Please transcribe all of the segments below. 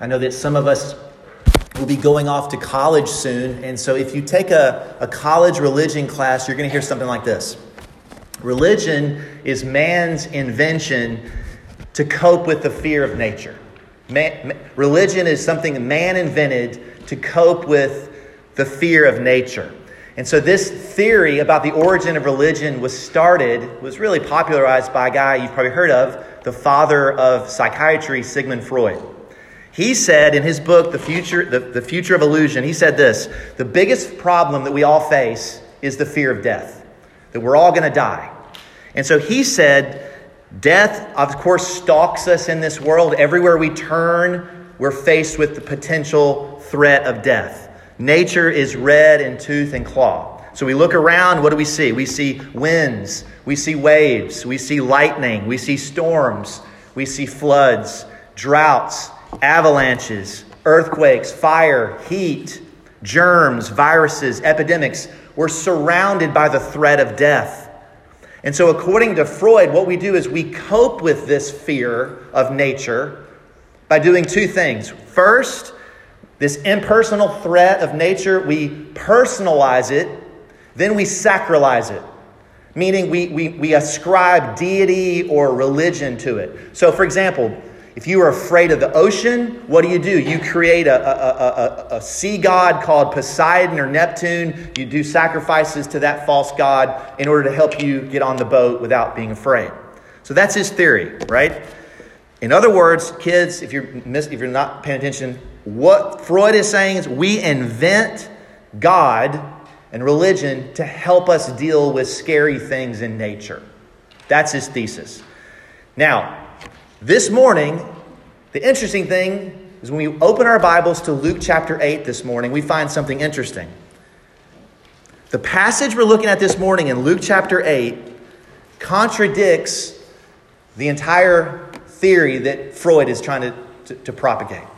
I know that some of us will be going off to college soon. And so if you take a college religion class, you're going to hear something like this. Religion is man's invention to cope with the fear of nature. Religion is something man invented to cope with the fear of nature. And so this theory about the origin of religion was really popularized by a guy you've probably heard of, the father of psychiatry, Sigmund Freud. He said in his book, The Future of Illusion, he said this: the biggest problem that we all face is the fear of death, that we're all going to die. And so he said, death, of course, stalks us in this world. Everywhere we turn, we're faced with the potential threat of death. Nature is red in tooth and claw. So we look around, what do we see? We see winds, we see waves, we see lightning, we see storms, we see floods, droughts, avalanches, earthquakes, fire, heat, germs, viruses, epidemics. We're surrounded by the threat of death. And so according to Freud, what we do is we cope with this fear of nature by doing two things. First, this impersonal threat of nature, we personalize it, then we sacralize it, meaning we ascribe deity or religion to it. So, for example, if you are afraid of the ocean, what do? You create a sea god called Poseidon or Neptune. You do sacrifices to that false god in order to help you get on the boat without being afraid. So that's his theory, right? In other words, kids, if you're not paying attention, what Freud is saying is we invent God and religion to help us deal with scary things in nature. That's his thesis. Now, this morning, the interesting thing is when we open our Bibles to Luke chapter 8 this morning, we find something interesting. The passage we're looking at this morning in Luke chapter 8 contradicts the entire theory that Freud is trying to propagate.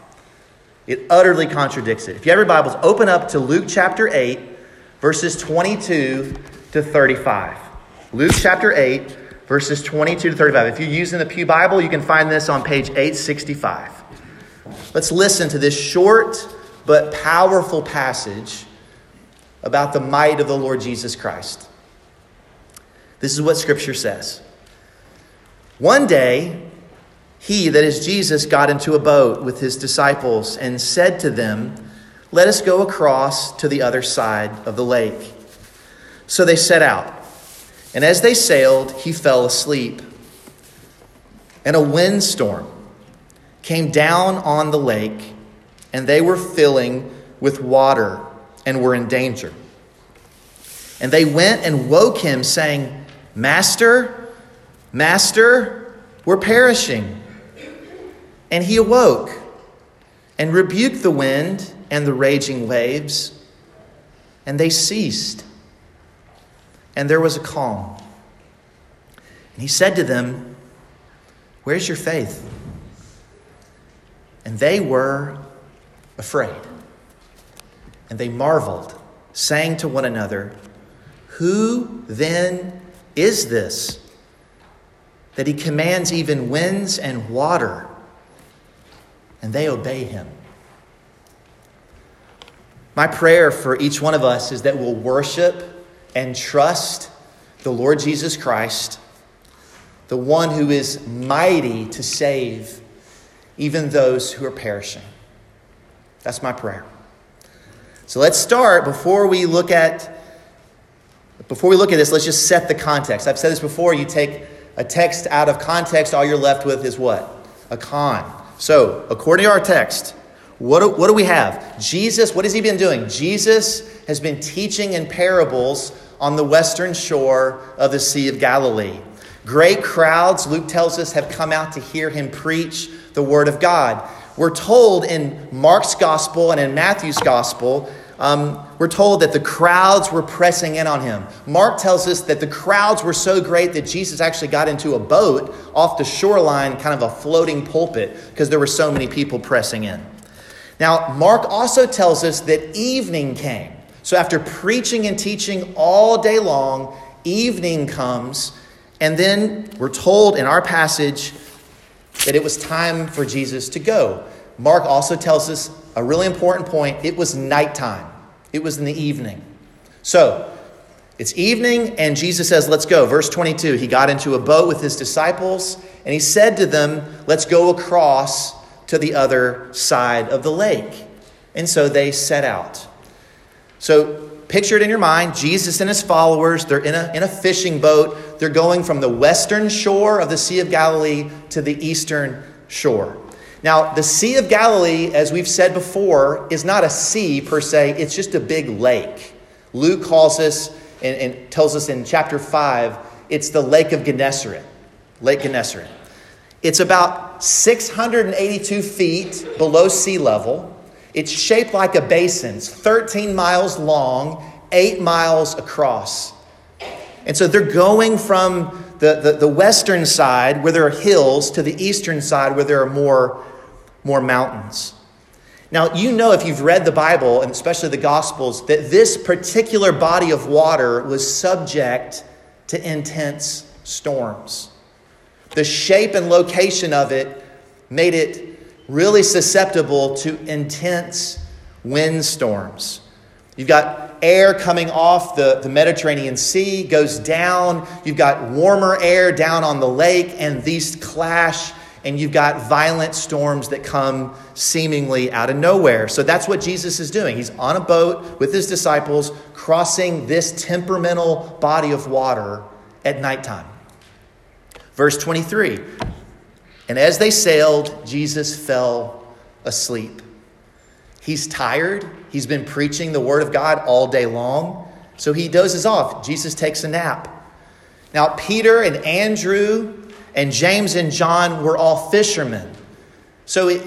It utterly contradicts it. If you have your Bibles, open up to Luke chapter 8, verses 22 to 35. Luke chapter 8, verses 22 to 35. If you're using the Pew Bible, you can find this on page 865. Let's listen to this short but powerful passage about the might of the Lord Jesus Christ. This is what Scripture says. One day, he, that is Jesus, got into a boat with his disciples and said to them, "Let us go across to the other side of the lake." So they set out, and as they sailed, he fell asleep. And a windstorm came down on the lake, and they were filling with water and were in danger. And they went and woke him, saying, "Master, Master, we're perishing." And he awoke and rebuked the wind and the raging waves, and they ceased, and there was a calm. And he said to them, "Where's your faith?" And they were afraid, and they marveled, saying to one another, "Who then is this, that he commands even winds and water, and they obey him?" My prayer for each one of us is that we'll worship and trust the Lord Jesus Christ, the one who is mighty to save even those who are perishing. That's my prayer. So let's start before we look at this, let's just set the context. I've said this before, you take a text out of context, all you're left with is what? A con. So, according to our text, what do we have? Jesus, what has he been doing? Jesus has been teaching in parables on the western shore of the Sea of Galilee. Great crowds, Luke tells us, have come out to hear him preach the word of God. We're told in Mark's gospel and in Matthew's gospel, we're told that the crowds were pressing in on him. Mark tells us that the crowds were so great that Jesus actually got into a boat off the shoreline, kind of a floating pulpit, because there were so many people pressing in. Now, Mark also tells us that evening came. So after preaching and teaching all day long, evening comes, and then we're told in our passage that it was time for Jesus to go. Mark also tells us a really important point. It was nighttime. It was in the evening. So it's evening and Jesus says, let's go. Verse 22, he got into a boat with his disciples and he said to them, let's go across to the other side of the lake. And so they set out. So picture it in your mind, Jesus and his followers, they're in a fishing boat. They're going from the western shore of the Sea of Galilee to the eastern shore. Now, the Sea of Galilee, as we've said before, is not a sea per se. It's just a big lake. Luke calls us and tells us in chapter 5, it's the Lake of Gennesaret. Lake Gennesaret. It's about 682 feet below sea level. It's shaped like a basin. It's 13 miles long, 8 miles across. And so they're going from the western side where there are hills to the eastern side where there are more mountains. Now, you know, if you've read the Bible and especially the Gospels, that this particular body of water was subject to intense storms. The shape and location of it made it really susceptible to intense windstorms. You've got air coming off the Mediterranean Sea, goes down. You've got warmer air down on the lake, and these clash, and you've got violent storms that come seemingly out of nowhere. So that's what Jesus is doing. He's on a boat with his disciples, crossing this temperamental body of water at nighttime. Verse 23, and as they sailed, Jesus fell asleep. He's tired. He's been preaching the word of God all day long. So he dozes off. Jesus takes a nap. Now, Peter and Andrew and James and John were all fishermen. So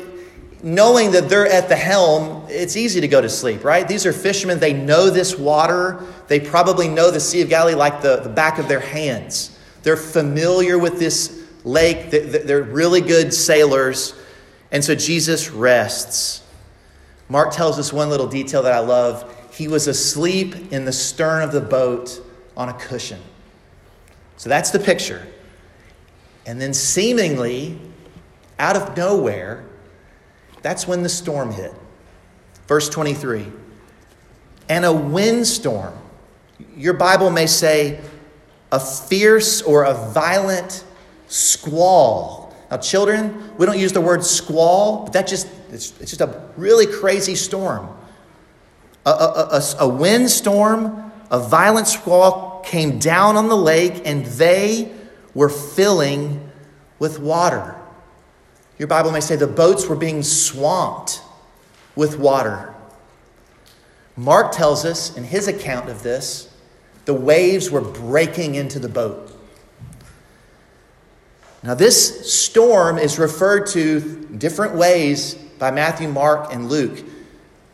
knowing that they're at the helm, it's easy to go to sleep, right? These are fishermen. They know this water. They probably know the Sea of Galilee like the back of their hands. They're familiar with this lake. They're really good sailors. And so Jesus rests. Mark tells us one little detail that I love. He was asleep in the stern of the boat on a cushion. So that's the picture. And then seemingly, out of nowhere, that's when the storm hit. Verse 23. And a windstorm. Your Bible may say a fierce or a violent squall. Now, children, we don't use the word squall, but that just... It's just a really crazy storm. A windstorm, a violent squall came down on the lake and they were filling with water. Your Bible may say the boats were being swamped with water. Mark tells us in his account of this, the waves were breaking into the boat. Now, this storm is referred to different ways by Matthew, Mark, and Luke.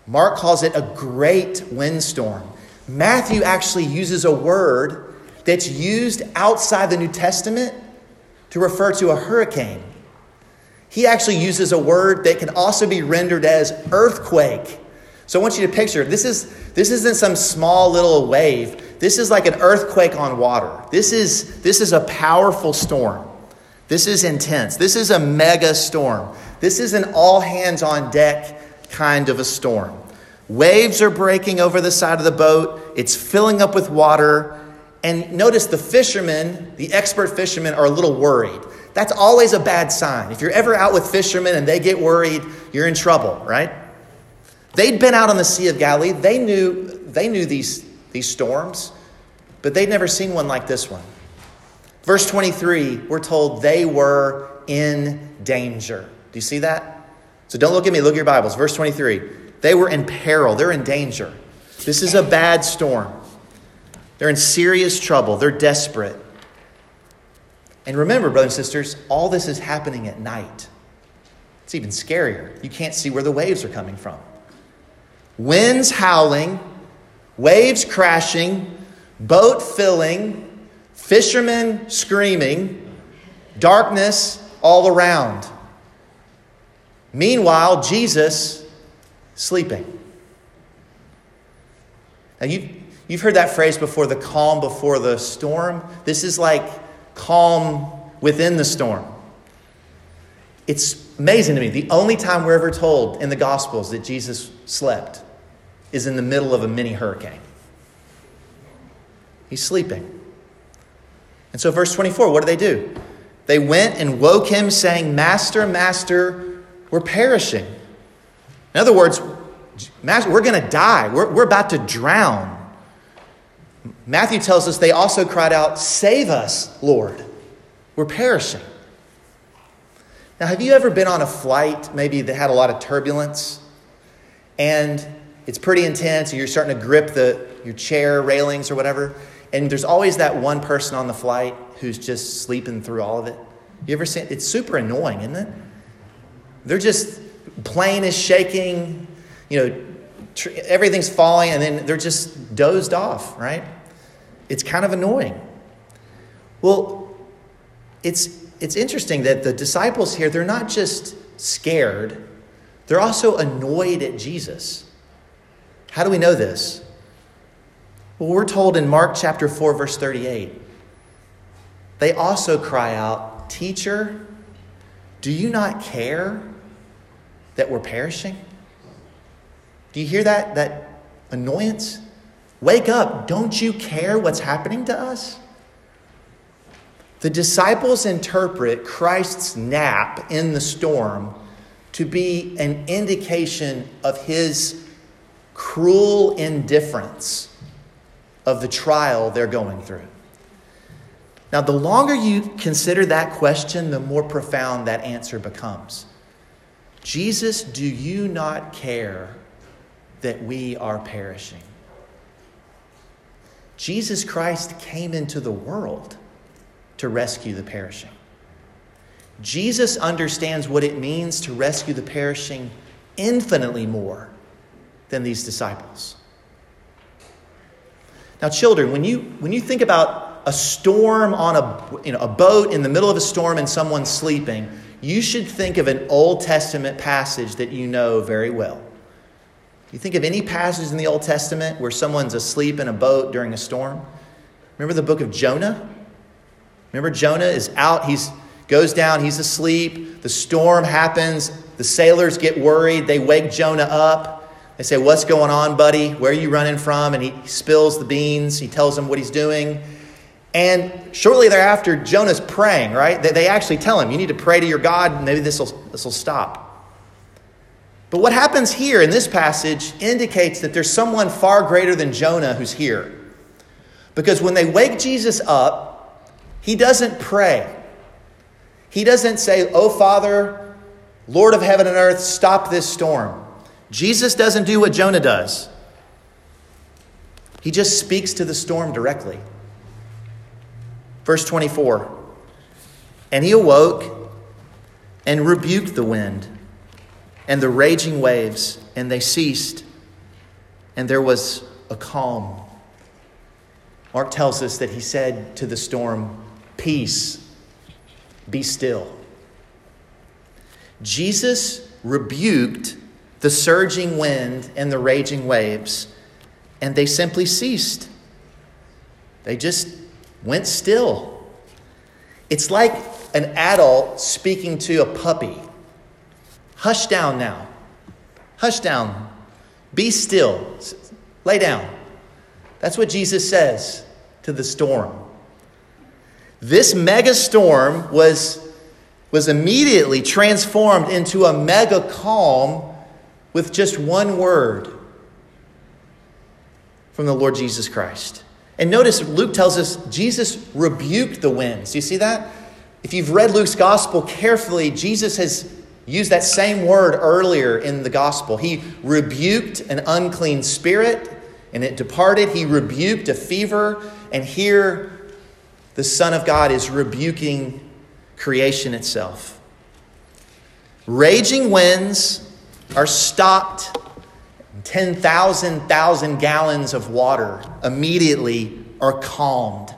Mark calls it a great windstorm. Matthew actually uses a word that's used outside the New Testament to refer to a hurricane. He actually uses a word that can also be rendered as earthquake. So I want you to picture, this isn't some small little wave. This is like an earthquake on water. This is a powerful storm. This is intense. This is a mega storm. This is an all hands on deck kind of a storm. Waves are breaking over the side of the boat. It's filling up with water. And notice the fishermen, the expert fishermen, are a little worried. That's always a bad sign. If you're ever out with fishermen and they get worried, you're in trouble, right? They'd been out on the Sea of Galilee. They knew these storms, but they'd never seen one like this one. Verse 23, we're told they were in danger. Do you see that? So don't look at me, look at your Bibles. Verse 23, they were in peril. They're in danger. This is a bad storm. They're in serious trouble. They're desperate. And remember, brothers and sisters, all this is happening at night. It's even scarier. You can't see where the waves are coming from. Winds howling, waves crashing, boat filling, fishermen screaming, darkness all around. Meanwhile, Jesus sleeping. Now, you've heard that phrase before, the calm before the storm. This is like calm within the storm. It's amazing to me. The only time we're ever told in the Gospels that Jesus slept is in the middle of a mini hurricane. He's sleeping. And so verse 24, what do? They went and woke him saying, "Master, Master, we're perishing." In other words, Master, we're going to die. We're about to drown. Matthew tells us they also cried out, "Save us, Lord. We're perishing." Now, have you ever been on a flight maybe that had a lot of turbulence and it's pretty intense and you're starting to grip your chair railings or whatever, and there's always that one person on the flight who's just sleeping through all of it? You ever seen it? It's super annoying, isn't it? They're just, plane is shaking, everything's falling, and then they're just dozed off, right? It's kind of annoying. Well, it's interesting that the disciples here, they're not just scared, they're also annoyed at Jesus. How do we know this? Well, we're told in Mark chapter 4, verse 38, they also cry out, "Teacher, do you not care that we're perishing?" Do you hear that annoyance? Wake up. Don't you care what's happening to us? The disciples interpret Christ's nap in the storm to be an indication of his cruel indifference of the trial they're going through. Now, the longer you consider that question, the more profound that answer becomes. Jesus, do you not care that we are perishing? Jesus Christ came into the world to rescue the perishing. Jesus understands what it means to rescue the perishing infinitely more than these disciples. Now, children, when you think about a storm on a boat in the middle of a storm and someone sleeping, you should think of an Old Testament passage that you know very well. You think of any passage in the Old Testament where someone's asleep in a boat during a storm? Remember the book of Jonah? Remember Jonah is out, he goes down, he's asleep, the storm happens, the sailors get worried, they wake Jonah up. They say, "What's going on, buddy? Where are you running from?" And he spills the beans. He tells them what he's doing. And shortly thereafter, Jonah's praying, right? They actually tell him, "You need to pray to your God. Maybe this will stop." But what happens here in this passage indicates that there's someone far greater than Jonah who's here. Because when they wake Jesus up, he doesn't pray. He doesn't say, "Oh, Father, Lord of heaven and earth, stop this storm." Jesus doesn't do what Jonah does. He just speaks to the storm directly. Verse 24, "And he awoke and rebuked the wind and the raging waves, and they ceased, and there was a calm." Mark tells us that he said to the storm, "Peace, be still." Jesus rebuked the surging wind and the raging waves, and they simply ceased. They just went still. It's like an adult speaking to a puppy. "Hush down now. Hush down. Be still. Lay down." That's what Jesus says to the storm. This mega storm was immediately transformed into a mega calm with just one word from the Lord Jesus Christ. And notice Luke tells us Jesus rebuked the winds. Do you see that? If you've read Luke's gospel carefully, Jesus has used that same word earlier in the gospel. He rebuked an unclean spirit, and it departed. He rebuked a fever. And here, the Son of God is rebuking creation itself. Raging winds are stopped. 10,000 gallons of water immediately are calmed.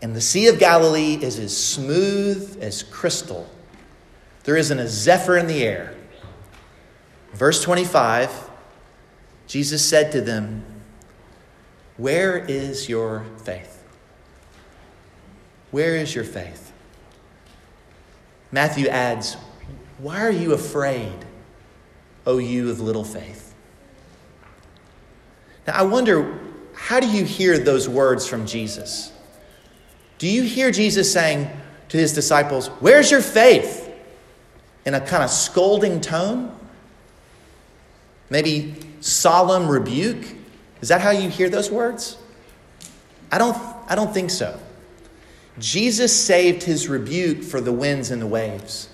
And the Sea of Galilee is as smooth as crystal. There isn't a zephyr in the air. Verse 25, Jesus said to them, "Where is your faith?" Where is your faith? Matthew adds, Why are you afraid, O you of little faith? Now, I wonder, how do you hear those words from Jesus? Do you hear Jesus saying to his disciples, where's your faith? In a kind of scolding tone? Maybe solemn rebuke? Is that how you hear those words? I don't think so. Jesus saved his rebuke for the winds and the waves.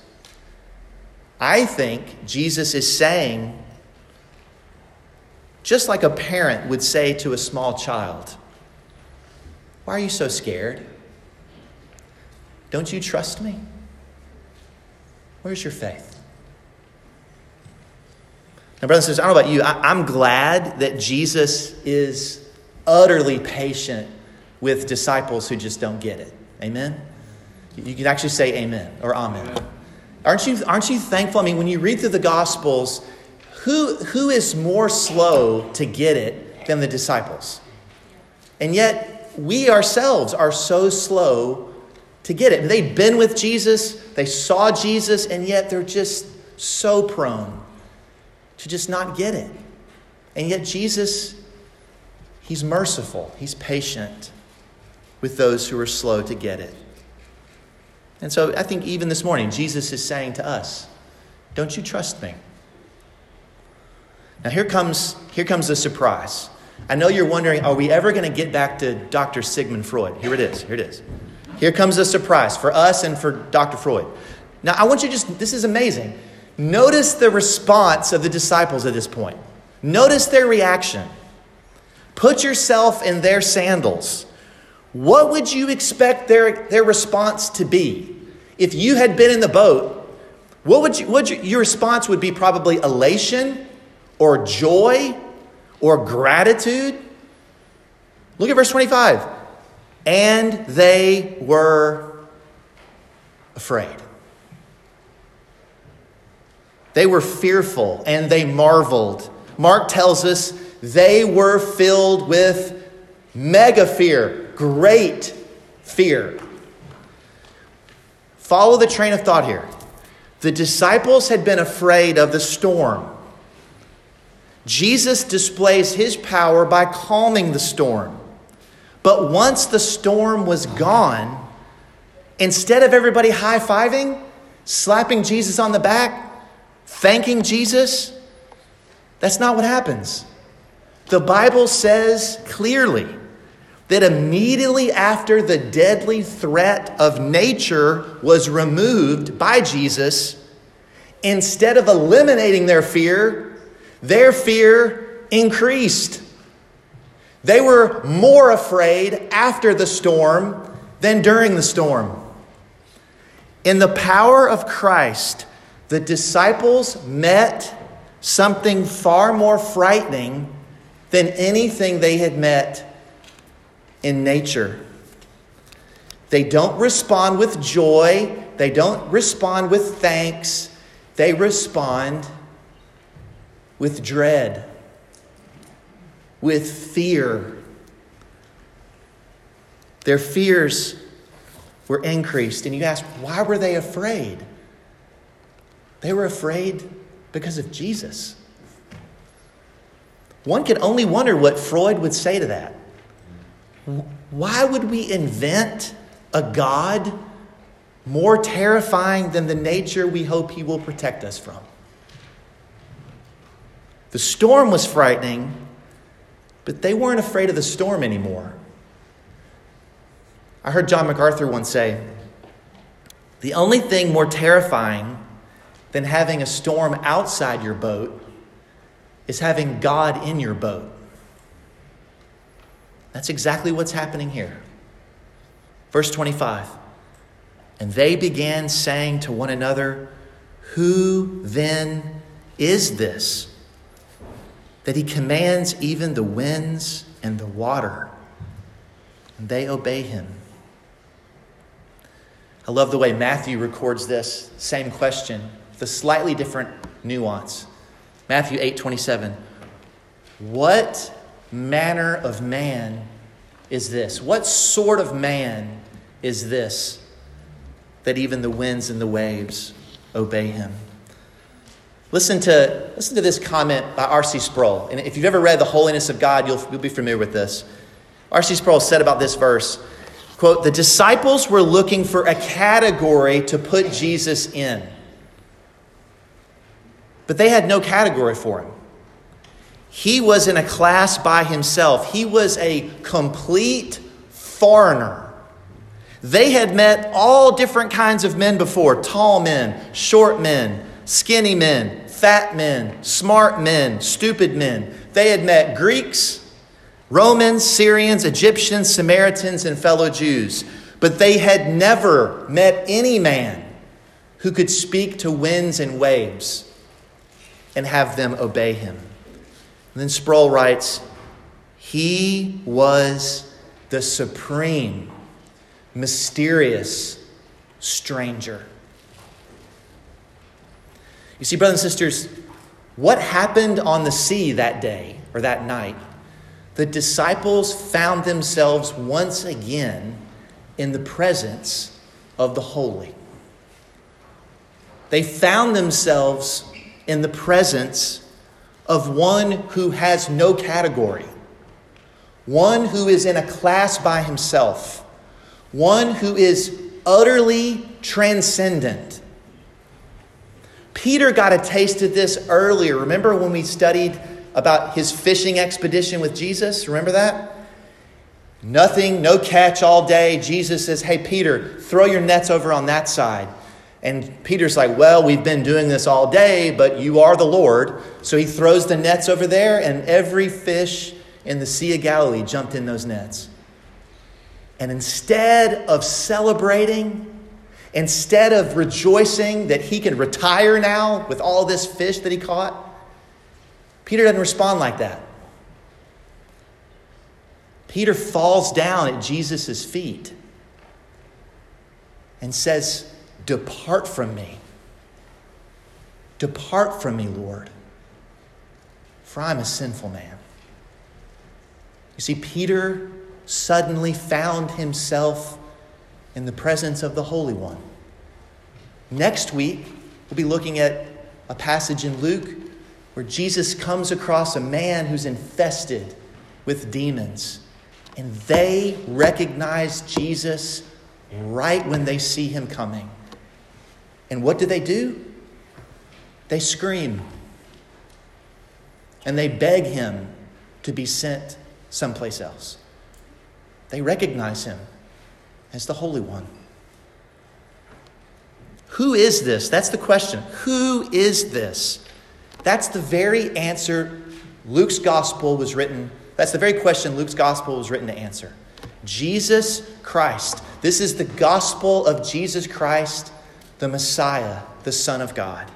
I think Jesus is saying, just like a parent would say to a small child, why are you so scared? Don't you trust me? Where's your faith? Now, brothers and sisters, I don't know about you. I'm glad that Jesus is utterly patient with disciples who just don't get it. Amen? You can actually say amen or amen. Amen. Aren't you thankful? I mean, when you read through the Gospels, who is more slow to get it than the disciples? And yet, we ourselves are so slow to get it. They've been with Jesus, they saw Jesus, and yet they're just so prone to just not get it. And yet Jesus, he's merciful, he's patient with those who are slow to get it. And so I think even this morning, Jesus is saying to us, don't you trust me? Now here comes the surprise. I know you're wondering, are we ever going to get back to Dr. Sigmund Freud? Here it is. Here comes a surprise for us and for Dr. Freud. Now, I want you to this is amazing. Notice the response of the disciples at this point. Notice their reaction. Put yourself in their sandals. What would you expect their response to be? If you had been in the boat, your response would be probably elation or joy or gratitude. Look at verse 25. And they were afraid. They were fearful and they marveled. Mark tells us they were filled with mega fear, great fear. Follow the train of thought here. The disciples had been afraid of the storm. Jesus displays his power by calming the storm. But once the storm was gone, instead of everybody high-fiving, slapping Jesus on the back, thanking Jesus, that's not what happens. The Bible says clearly that immediately after the deadly threat of nature was removed by Jesus, instead of eliminating their fear increased. They were more afraid after the storm than during the storm. In the power of Christ, the disciples met something far more frightening than anything they had met in nature. They don't respond with joy. They don't respond with thanks. They respond with dread, with fear. Their fears were increased. And you ask, why were they afraid? They were afraid because of Jesus. One could only wonder what Freud would say to that. Why would we invent a God more terrifying than the nature we hope he will protect us from? The storm was frightening, but they weren't afraid of the storm anymore. I heard John MacArthur once say, the only thing more terrifying than having a storm outside your boat is having God in your boat. That's exactly what's happening here. Verse 25, and they began saying to one another, who then is this, that he commands even the winds and the water, and they obey him? I love the way Matthew records this same question with a slightly different nuance. Matthew 8:27. What manner of man is this? What sort of man is this that even the winds and the waves obey him? Listen to this comment by R.C. Sproul. And if you've ever read The Holiness of God, you'll be familiar with this. R.C. Sproul said about this verse, quote, "The disciples were looking for a category to put Jesus in. But they had no category for him. He was in a class by himself. He was a complete foreigner. They had met all different kinds of men before, tall men, short men, skinny men, fat men, smart men, stupid men. They had met Greeks, Romans, Syrians, Egyptians, Samaritans, and fellow Jews. But they had never met any man who could speak to winds and waves and have them obey him." And then Sproul writes, "He was the supreme, mysterious stranger." You see, brothers and sisters, what happened on the sea that day or that night? The disciples found themselves once again in the presence of the holy. They found themselves in the presence of one who has no category, one who is in a class by himself, one who is utterly transcendent. Peter got a taste of this earlier. Remember when we studied about his fishing expedition with Jesus? Remember that? Nothing, no catch all day. Jesus says, "Hey, Peter, throw your nets over on that side." And Peter's like, "Well, we've been doing this all day, but you are the Lord." So he throws the nets over there, and every fish in the Sea of Galilee jumped in those nets. And instead of celebrating, instead of rejoicing that he can retire now with all this fish that he caught, Peter doesn't respond like that. Peter falls down at Jesus' feet and says, "Depart from me. Depart from me, Lord, for I'm a sinful man." You see, Peter suddenly found himself in the presence of the Holy One. Next week, we'll be looking at a passage in Luke where Jesus comes across a man who's infested with demons, and they recognize Jesus right when they see him coming. And what do? They scream. And they beg him to be sent someplace else. They recognize him as the Holy One. Who is this? That's the question. Who is this? That's the very answer Luke's gospel was written. That's the very question Luke's gospel was written to answer. Jesus Christ. This is the gospel of Jesus Christ, the Messiah, the Son of God.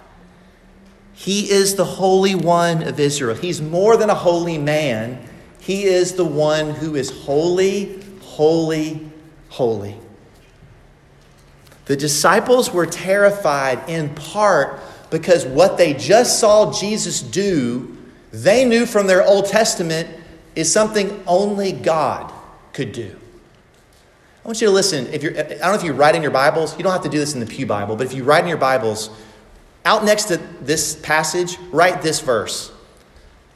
He is the Holy One of Israel. He's more than a holy man. He is the one who is holy, holy, holy. The disciples were terrified in part because what they just saw Jesus do, they knew from their Old Testament, is something only God could do. I want you to listen. I don't know if you write in your Bibles. You don't have to do this in the Pew Bible, but if you write in your Bibles, out next to this passage, write this verse.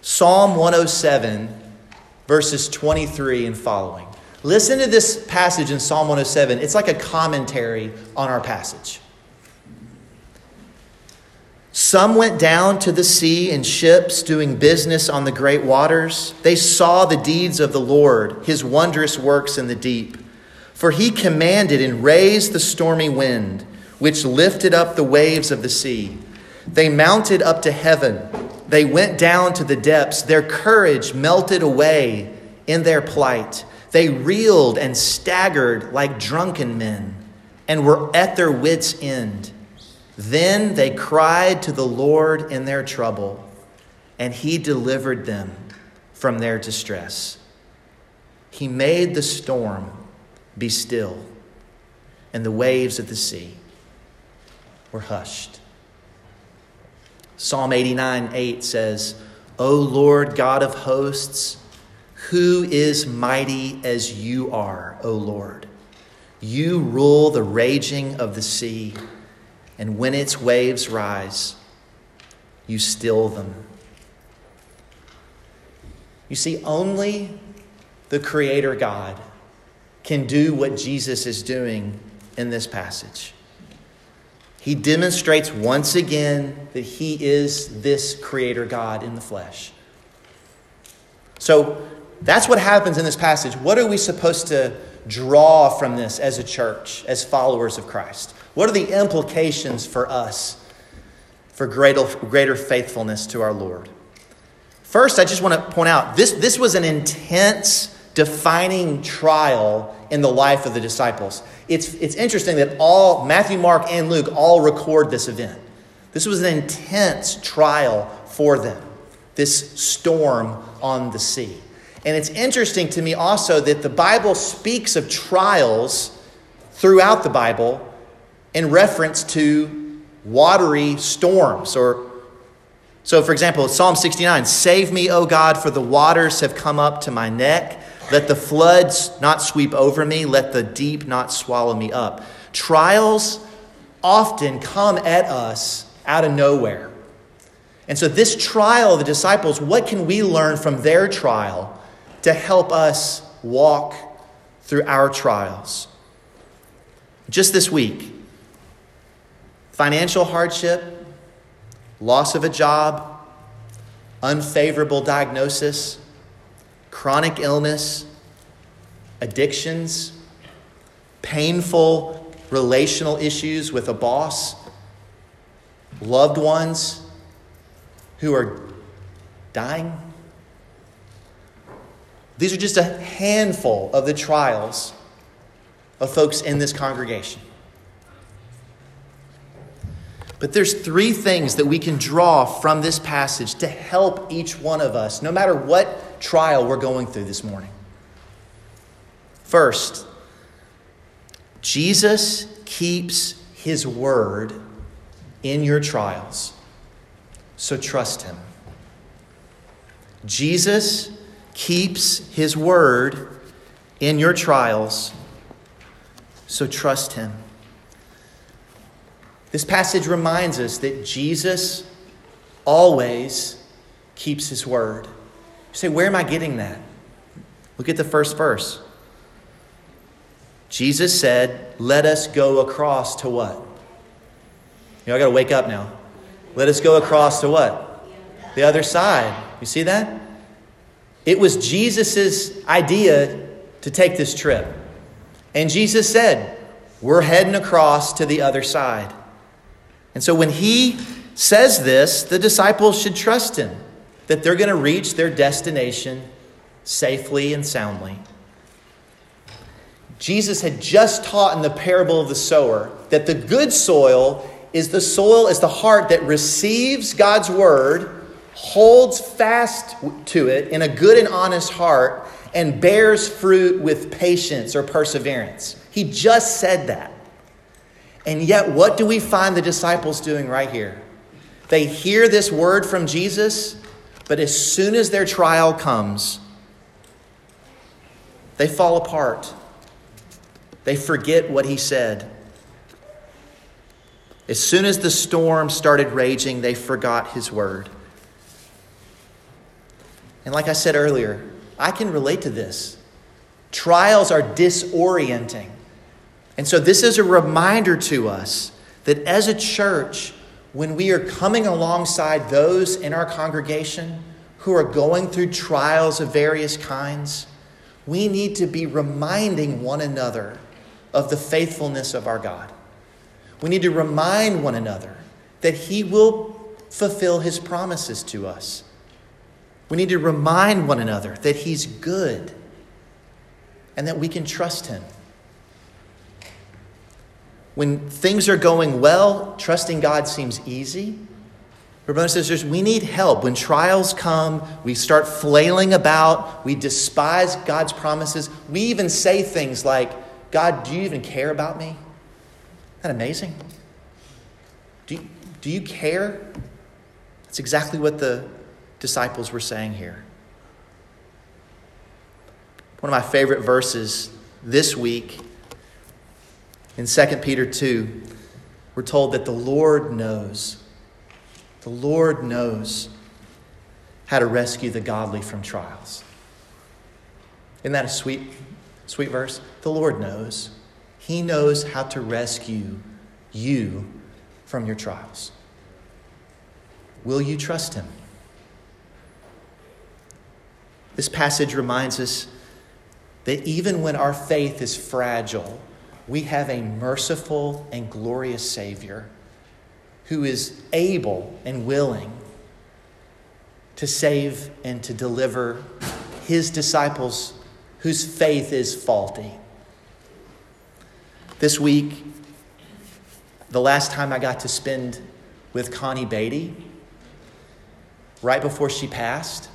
Psalm 107, verses 23 and following. Listen to this passage in Psalm 107. It's like a commentary on our passage. "Some went down to the sea in ships, doing business on the great waters. They saw the deeds of the Lord, his wondrous works in the deep. For he commanded and raised the stormy wind, which lifted up the waves of the sea. They mounted up to heaven. They went down to the depths. Their courage melted away in their plight. They reeled and staggered like drunken men and were at their wits' end. Then they cried to the Lord in their trouble, and he delivered them from their distress. He made the storm be still, and the waves of the sea were hushed." Psalm 89:8 says, "O Lord God of hosts, who is mighty as you are, O Lord? You rule the raging of the sea, and when its waves rise, You still them. You see, only the Creator God can do what Jesus is doing in this passage. He demonstrates once again that he is this Creator God in the flesh. So that's what happens in this passage. What are we supposed to draw from this as a church, as followers of Christ? What are the implications for us for greater faithfulness to our Lord? First, I just want to point out, this was an intense, defining trial in the life of the disciples. It's interesting that all Matthew, Mark, and Luke all record this event. This was an intense trial for them, this storm on the sea. And it's interesting to me also that the Bible speaks of trials throughout the Bible in reference to watery storms. So, for example, Psalm 69, "Save me, O God, for the waters have come up to my neck. Let the floods not sweep over me. Let the deep not swallow me up." Trials often come at us out of nowhere. And so this trial of the disciples, what can we learn from their trial to help us walk through our trials? Just this week, financial hardship, loss of a job, unfavorable diagnosis, chronic illness, addictions, painful relational issues with a boss, loved ones who are dying. These are just a handful of the trials of folks in this congregation. But there's three things that we can draw from this passage to help each one of us, no matter what trial we're going through this morning. First, Jesus keeps his word in your trials, so trust him. Jesus keeps his word in your trials, so trust him. This passage reminds us that Jesus always keeps his word. You say, where am I getting that? Look at the first verse. Jesus said, let us go across to what? I got to wake up now. Let us go across to what? The other side. You see that? It was Jesus' idea to take this trip. And Jesus said, we're heading across to the other side. And so when he says this, the disciples should trust him that they're going to reach their destination safely and soundly. Jesus had just taught in the parable of the sower that the good soil is the soil, is the heart that receives God's word, holds fast to it in a good and honest heart, and bears fruit with patience or perseverance. He just said that. And yet, what do we find the disciples doing right here? They hear this word from Jesus, but as soon as their trial comes, they fall apart. They forget what he said. As soon as the storm started raging, they forgot his word. And like I said earlier, I can relate to this. Trials are disorienting. And so this is a reminder to us that as a church, when we are coming alongside those in our congregation who are going through trials of various kinds, we need to be reminding one another of the faithfulness of our God. We need to remind one another that he will fulfill his promises to us. We need to remind one another that he's good and that we can trust him. When things are going well, trusting God seems easy. For brothers and sisters, we need help. When trials come, we start flailing about. We despise God's promises. We even say things like, God, do you even care about me? Isn't that amazing? Do you care? That's exactly what the disciples were saying here. One of my favorite verses this week in 2 Peter 2, we're told that the Lord knows. The Lord knows how to rescue the godly from trials. Isn't that a sweet verse? The Lord knows. He knows how to rescue you from your trials. Will you trust him? This passage reminds us that even when our faith is fragile, we have a merciful and glorious Savior who is able and willing to save and to deliver his disciples whose faith is faulty. This week, the last time I got to spend with Connie Beatty, right before she passed,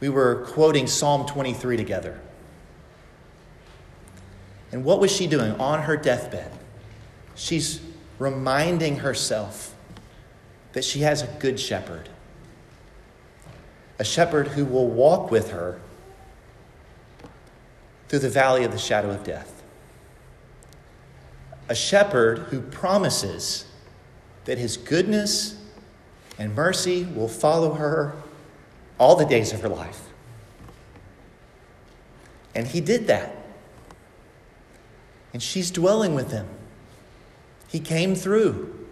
we were quoting Psalm 23 together. And what was she doing on her deathbed? She's reminding herself that she has a good shepherd. A shepherd who will walk with her through the valley of the shadow of death. A shepherd who promises that his goodness and mercy will follow her all the days of her life. And he did that. And she's dwelling with him. He came through.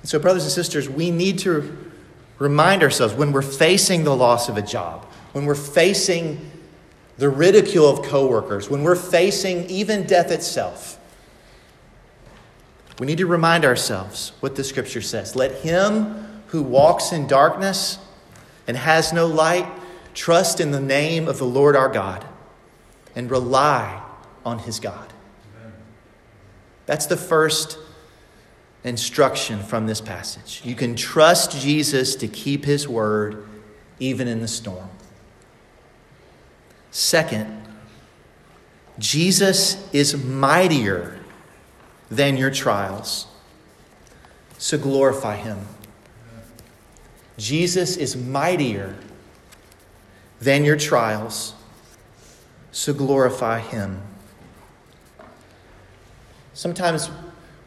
And so, brothers and sisters, we need to remind ourselves when we're facing the loss of a job, when we're facing the ridicule of coworkers, when we're facing even death itself, we need to remind ourselves what the scripture says. Let him who walks in darkness and has no light trust in the name of the Lord our God and rely on his God. Amen. That's the first instruction from this passage. You can trust Jesus to keep his word even in the storm. Second, Jesus is mightier than your trials. So glorify him. Jesus is mightier than your trials. So glorify him. Sometimes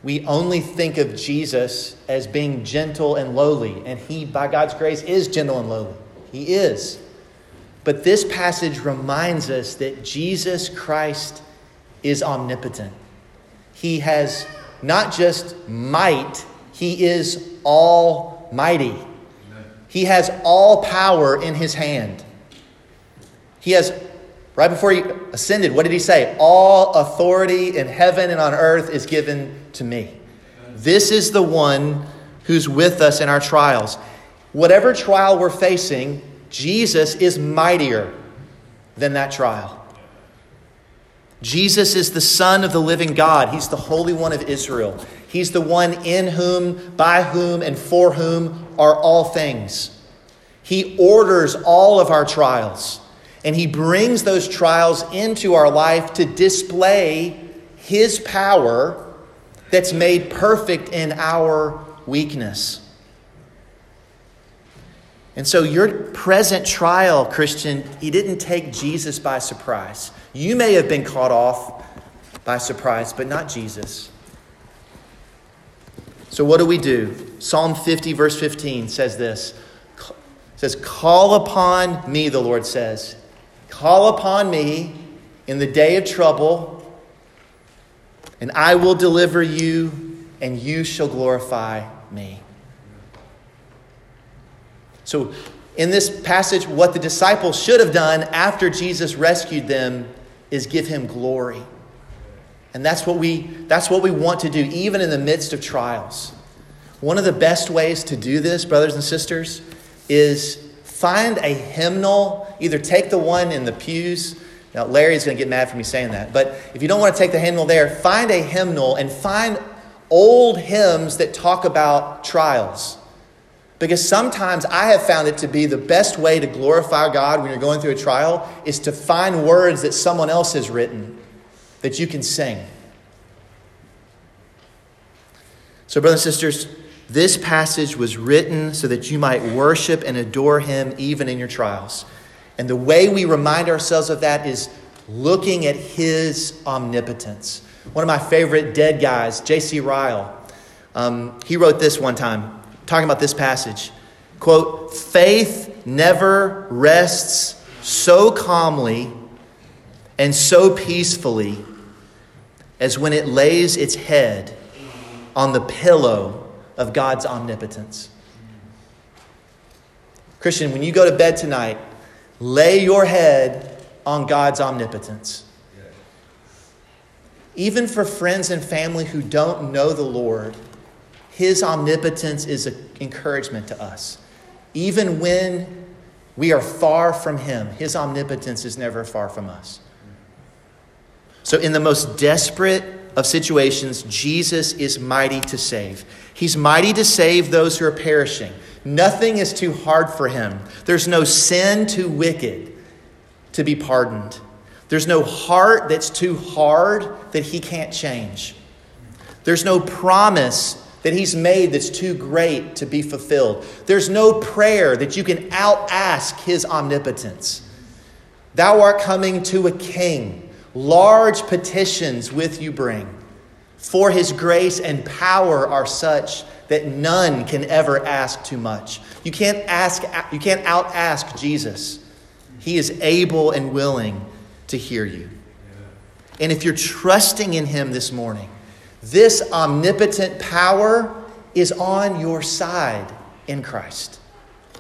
we only think of Jesus as being gentle and lowly. And he, by God's grace, is gentle and lowly. He is. But this passage reminds us that Jesus Christ is omnipotent. He has not just might, he is almighty. He has all power in his hand. He has, right before he ascended, what did he say? All authority in heaven and on earth is given to me. This is the one who's with us in our trials. Whatever trial we're facing, Jesus is mightier than that trial. Jesus is the Son of the living God. He's the Holy One of Israel. He's the one in whom, by whom, and for whom are all things. He orders all of our trials, and he brings those trials into our life to display his power that's made perfect in our weakness. And so your present trial, Christian, he didn't take Jesus by surprise. You may have been caught off by surprise, but not Jesus. So what do we do? Psalm 50, verse 15 says this. It says, call upon me, the Lord says. Call upon me in the day of trouble, and I will deliver you, and you shall glorify me. So in this passage, what the disciples should have done after Jesus rescued them is give him glory. And that's what we want to do, even in the midst of trials. One of the best ways to do this, brothers and sisters, is find a hymnal. Either take the one in the pews. Now, Larry's going to get mad for me saying that. But if you don't want to take the hymnal there, find a hymnal and find old hymns that talk about trials. Because sometimes I have found it to be the best way to glorify God when you're going through a trial is to find words that someone else has written that you can sing. So, brothers and sisters, this passage was written so that you might worship and adore him even in your trials. And the way we remind ourselves of that is looking at his omnipotence. One of my favorite dead guys, J.C. Ryle, He wrote this one time, talking about this passage. Quote, "Faith never rests so calmly and so peacefully as when it lays its head on the pillow of God's omnipotence." Christian, when you go to bed tonight, lay your head on God's omnipotence. Even for friends and family who don't know the Lord, His omnipotence is an encouragement to us. Even when we are far from Him, His omnipotence is never far from us. So in the most desperate of situations, Jesus is mighty to save. He's mighty to save those who are perishing. Nothing is too hard for Him. There's no sin too wicked to be pardoned. There's no heart that's too hard that He can't change. There's no promise that He's made that's too great to be fulfilled. There's no prayer that you can out-ask His omnipotence. Thou art coming to a king. Large petitions with you bring. For His grace and power are such that none can ever ask too much. You can't out-ask Jesus. He is able and willing to hear you. And if you're trusting in Him this morning, this omnipotent power is on your side in Christ.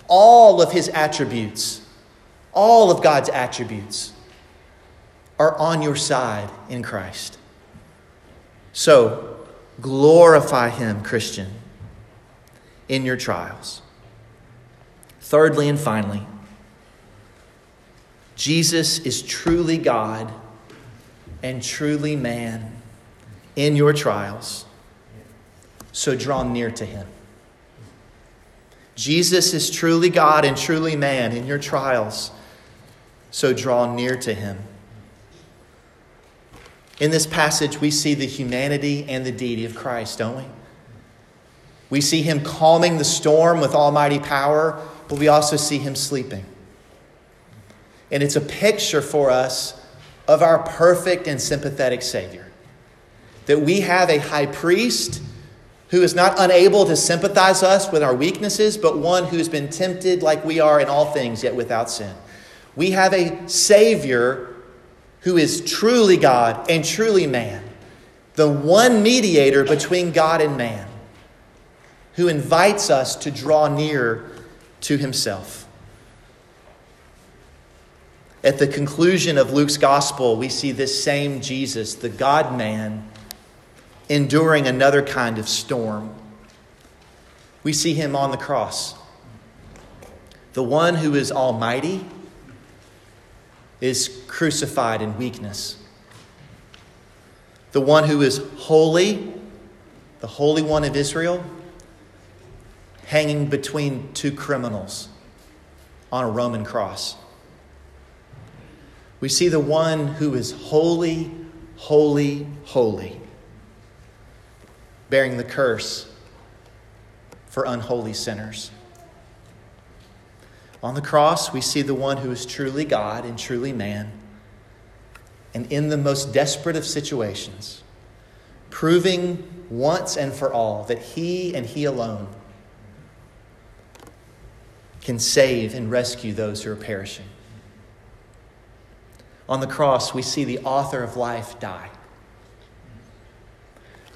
All of His attributes, all of God's attributes are on your side in Christ. So glorify Him, Christian, in your trials. Thirdly and finally, Jesus is truly God and truly man in your trials. So draw near to Him. Jesus is truly God and truly man in your trials. So draw near to Him. In this passage, we see the humanity and the deity of Christ, don't we? We see Him calming the storm with almighty power, but we also see Him sleeping. And it's a picture for us of our perfect and sympathetic Savior. That we have a high priest who is not unable to sympathize us with our weaknesses, but one who has been tempted like we are in all things, yet without sin. We have a Savior who is truly God and truly man. The one mediator between God and man, who invites us to draw near to Himself. At the conclusion of Luke's gospel, we see this same Jesus, the God-man, enduring another kind of storm. We see Him on the cross. The one who is almighty is crucified in weakness. The one who is holy, the Holy One of Israel, hanging between two criminals on a Roman cross. We see the one who is holy, holy, holy, bearing the curse for unholy sinners. On the cross, we see the one who is truly God and truly man, and in the most desperate of situations, proving once and for all that He and He alone can save and rescue those who are perishing. On the cross, we see the author of life die.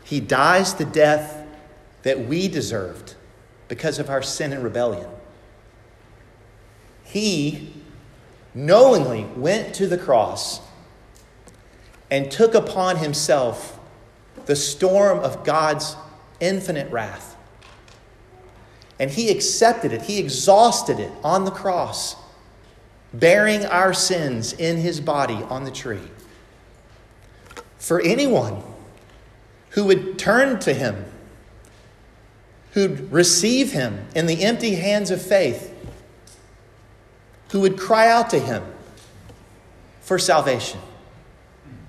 He dies the death that we deserved because of our sin and rebellion. He knowingly went to the cross and took upon Himself the storm of God's infinite wrath. And He accepted it. He exhausted it on the cross, bearing our sins in His body on the tree. For anyone who would turn to Him, who'd receive Him in the empty hands of faith, who would cry out to Him for salvation.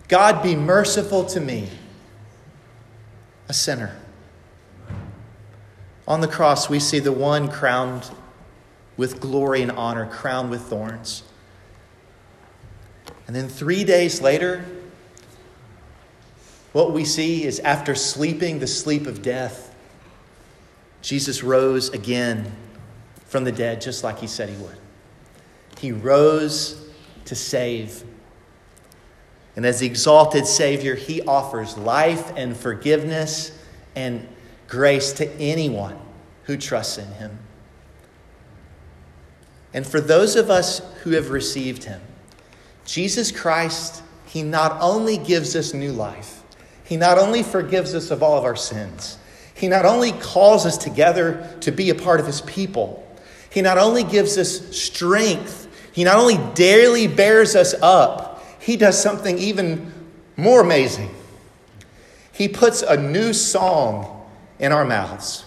God, be merciful to me, a sinner. On the cross, we see the one crowned with glory and honor, crowned with thorns. And then 3 days later, what we see is after sleeping the sleep of death, Jesus rose again from the dead, just like he said he would. He rose to save. And as the exalted Savior, he offers life and forgiveness and grace to anyone who trusts in him. And for those of us who have received him, Jesus Christ, he not only gives us new life, he not only forgives us of all of our sins, he not only calls us together to be a part of his people, he not only gives us strength, he not only daily bears us up, he does something even more amazing. He puts a new song in our mouths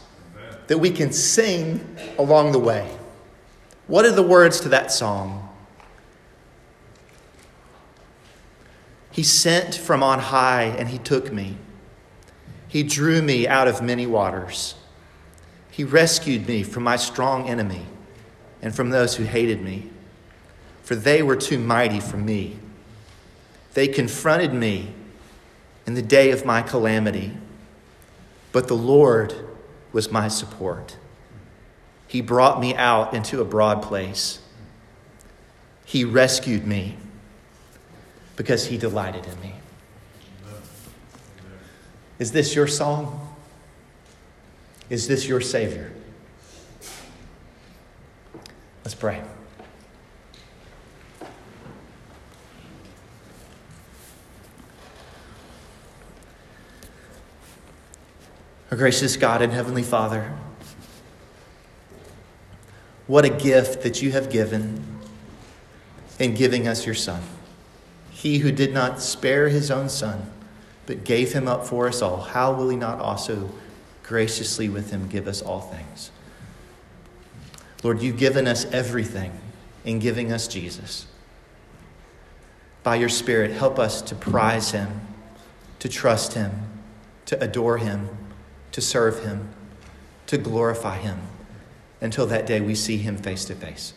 that we can sing along the way. What are the words to that song? He sent from on high and he took me. He drew me out of many waters. He rescued me from my strong enemy and from those who hated me, for they were too mighty for me. They confronted me in the day of my calamity, but the Lord was my support. He brought me out into a broad place. He rescued me because he delighted in me. Is this your song? Is this your Savior? Let's pray. Our gracious God and Heavenly Father, what a gift that you have given in giving us your Son. He who did not spare his own Son, but gave him up for us all, how will he not also graciously with him give us all things? Lord, you've given us everything in giving us Jesus. By your Spirit, help us to prize him, to trust him, to adore him, to serve him, to glorify him, until that day we see him face to face.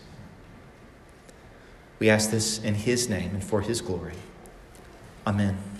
We ask this in his name and for his glory. Amen.